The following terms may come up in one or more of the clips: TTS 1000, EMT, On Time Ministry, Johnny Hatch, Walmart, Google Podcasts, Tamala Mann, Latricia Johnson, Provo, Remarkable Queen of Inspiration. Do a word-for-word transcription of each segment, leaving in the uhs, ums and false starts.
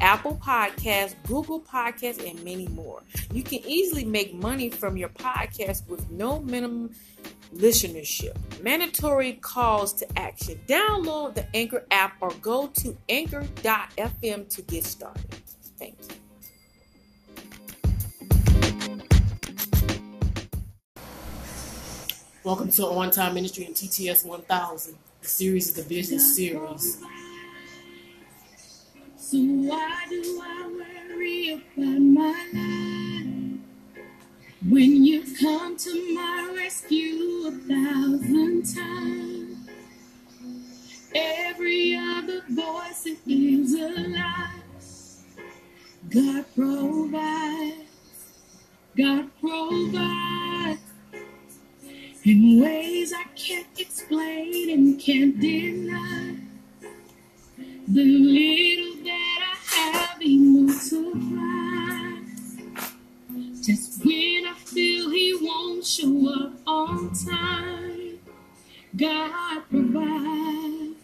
Apple Podcasts, Google Podcasts, and many more. You can easily make money from your podcast with no minimum listenership. Mandatory calls to action. Download the Anchor app or go to anchor dot f m to get started. Thank you. Welcome to On Time Ministry and T T S one thousand. The series is the business series. So why do I worry about my life when you've come to my rescue a thousand times? Every other voice that is a lie. God provides, God provides in ways I can't explain and can't deny. The little that I have, He multiplies. Just when I feel He won't show up on time, God provides.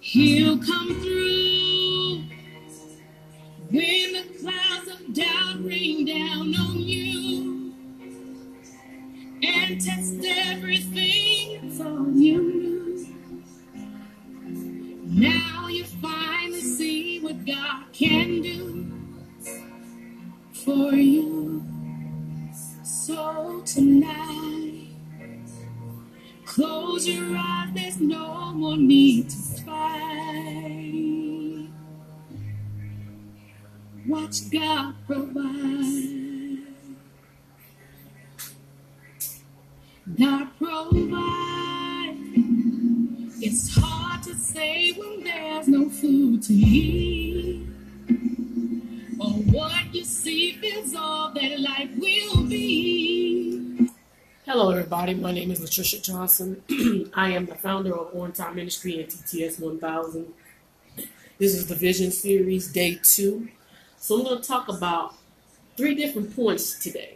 He'll come through when the clouds of doubt rain down on you and test everything that's on you. Now you finally see what God can do for you. So tonight, close your eyes, there's no more need to fight. Watch God provide. God provides. It's hard to say when there's no food to eat, or what you see feels all that life will be. Hello everybody, my name is Latricia Johnson. I am the founder of On Time Ministry and T T S one thousand. This is the Vision Series, Day two. So I'm going to talk about three different points today.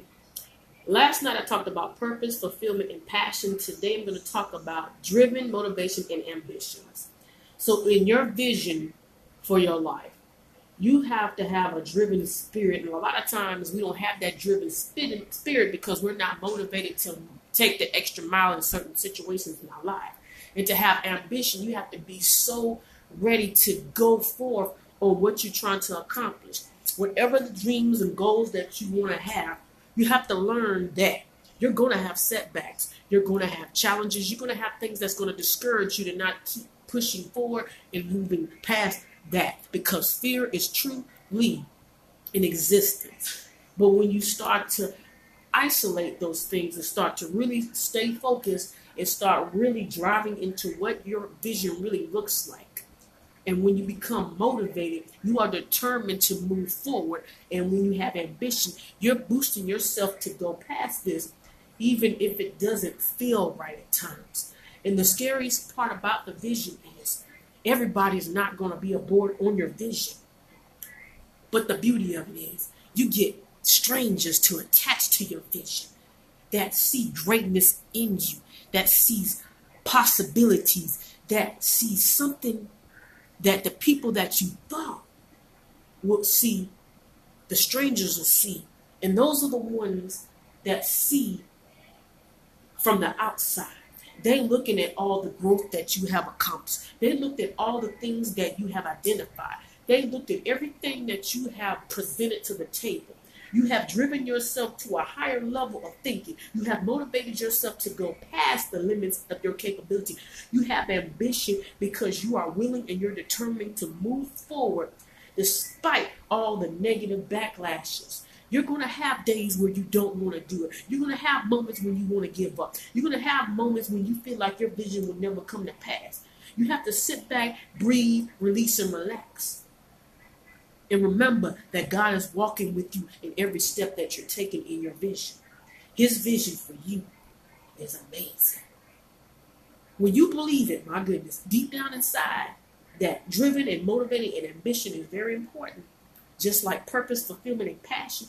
Last night I talked about purpose, fulfillment, and passion. Today I'm going to talk about driven, motivation, and ambitions. So in your vision for your life, you have to have a driven spirit. And a lot of times we don't have that driven spirit because we're not motivated to take the extra mile in certain situations in our life. And to have ambition, you have to be so ready to go forth on what you're trying to accomplish. Whatever the dreams and goals that you want to have, you have to learn that you're going to have setbacks. You're going to have challenges. You're going to have things that's going to discourage you to not keep pushing forward and moving past that, because fear is truly in existence. But when you start to isolate those things and start to really stay focused and start really driving into what your vision really looks like, and when you become motivated, you are determined to move forward. And when you have ambition, you're boosting yourself to go past this, even if it doesn't feel right at times. And the scariest part about the vision is everybody's not going to be aboard on your vision. But the beauty of it is you get strangers to attach to your vision that see greatness in you, that sees possibilities, that sees something that the people that you thought will see, the strangers will see. And those are the ones that see from the outside. They looking at all the growth that you have accomplished. They looked at all the things that you have identified. They looked at everything that you have presented to the table. You have driven yourself to a higher level of thinking. You have motivated yourself to go past the limits of your capability. You have ambition because you are willing and you're determined to move forward despite all the negative backlashes. You're going to have days where you don't want to do it. You're going to have moments when you want to give up. You're going to have moments when you feel like your vision will never come to pass. You have to sit back, breathe, release, and relax. And remember that God is walking with you in every step that you're taking in your vision. His vision for you is amazing. When you believe it, my goodness, deep down inside, that driven and motivated and ambition is very important, just like purpose, fulfillment, and passion.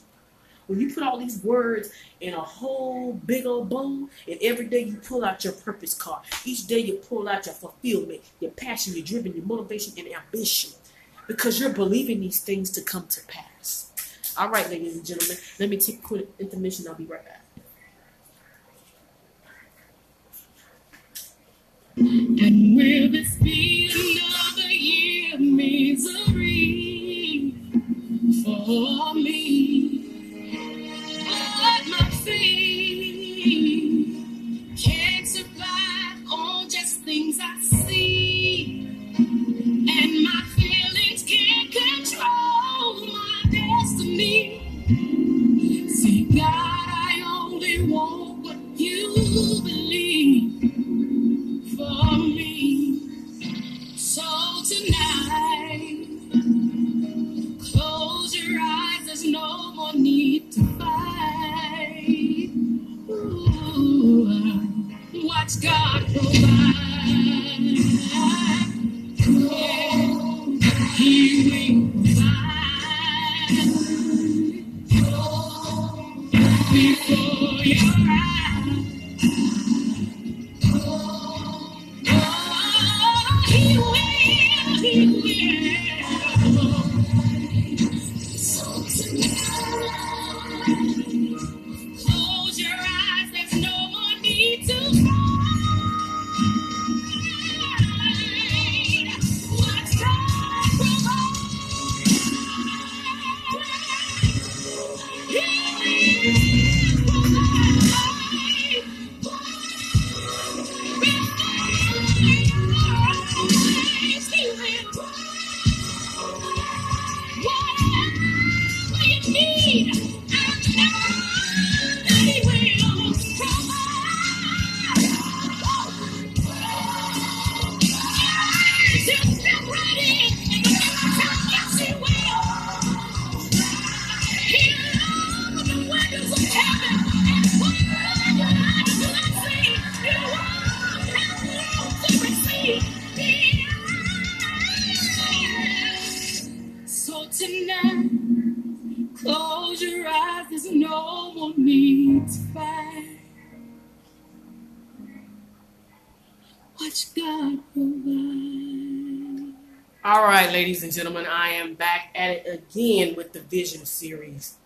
When you put all these words in a whole big old bowl, and every day you pull out your purpose card, each day you pull out your fulfillment, your passion, your driven, your motivation, and ambition, because you're believing these things to come to pass. All right, ladies and gentlemen, let me take a quick intermission. I'll be right back. And will this be another year of misery for me? But my faith can't survive all just things I see, and my feelings can't control my destiny. See, God, I only want what you believe for me. So tonight, close your eyes, there's no more need to fight. Ooh, watch God provide. Oh, He will provide. Oh, before your eyes. Oh, oh, He will, He will. All right, ladies and gentlemen, I am back at it again with the Vision series.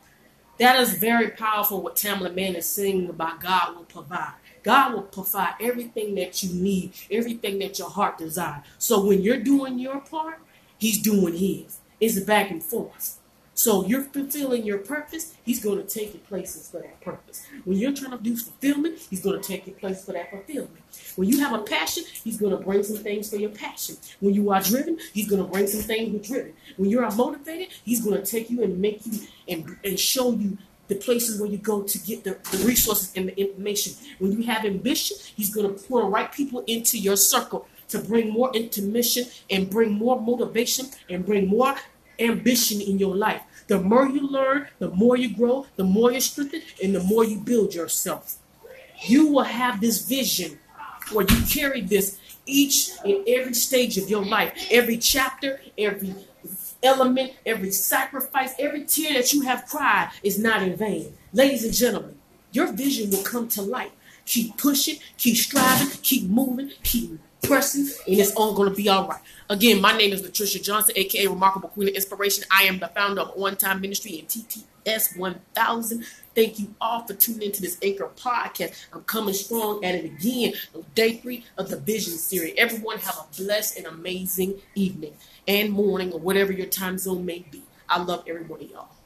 That is very powerful what Tamala Mann is saying about God will provide. God will provide everything that you need, everything that your heart desires. So when you're doing your part, He's doing His. It's back and forth. So you're fulfilling your purpose, He's going to take you places for that purpose. When you're trying to do fulfillment, He's going to take you places for that fulfillment. When you have a passion, He's going to bring some things for your passion. When you are driven, He's going to bring some things you're driven. When you are motivated, He's going to take you and make you and, and show you the places where you go to get the, the resources and the information. When you have ambition, He's going to pour the right people into your circle to bring more intermission and bring more motivation and bring more ambition in your life. The more you learn, the more you grow, the more you're strengthened, and the more you build yourself. You will have this vision where you carry this each and every stage of your life, every chapter, every element, every sacrifice, every tear that you have cried is not in vain. Ladies and gentlemen, your vision will come to life. Keep pushing, keep striving, keep moving, keep pressing, and it's all going to be all right. Again, my name is Latricia Johnson, a k a. Remarkable Queen of Inspiration. I am the founder of On Time Ministry and T T S one thousand. Thank you all for tuning into this Anchor podcast. I'm coming strong at it again on day three of the Vision series. Everyone have a blessed and amazing evening and morning or whatever your time zone may be. I love every one of y'all.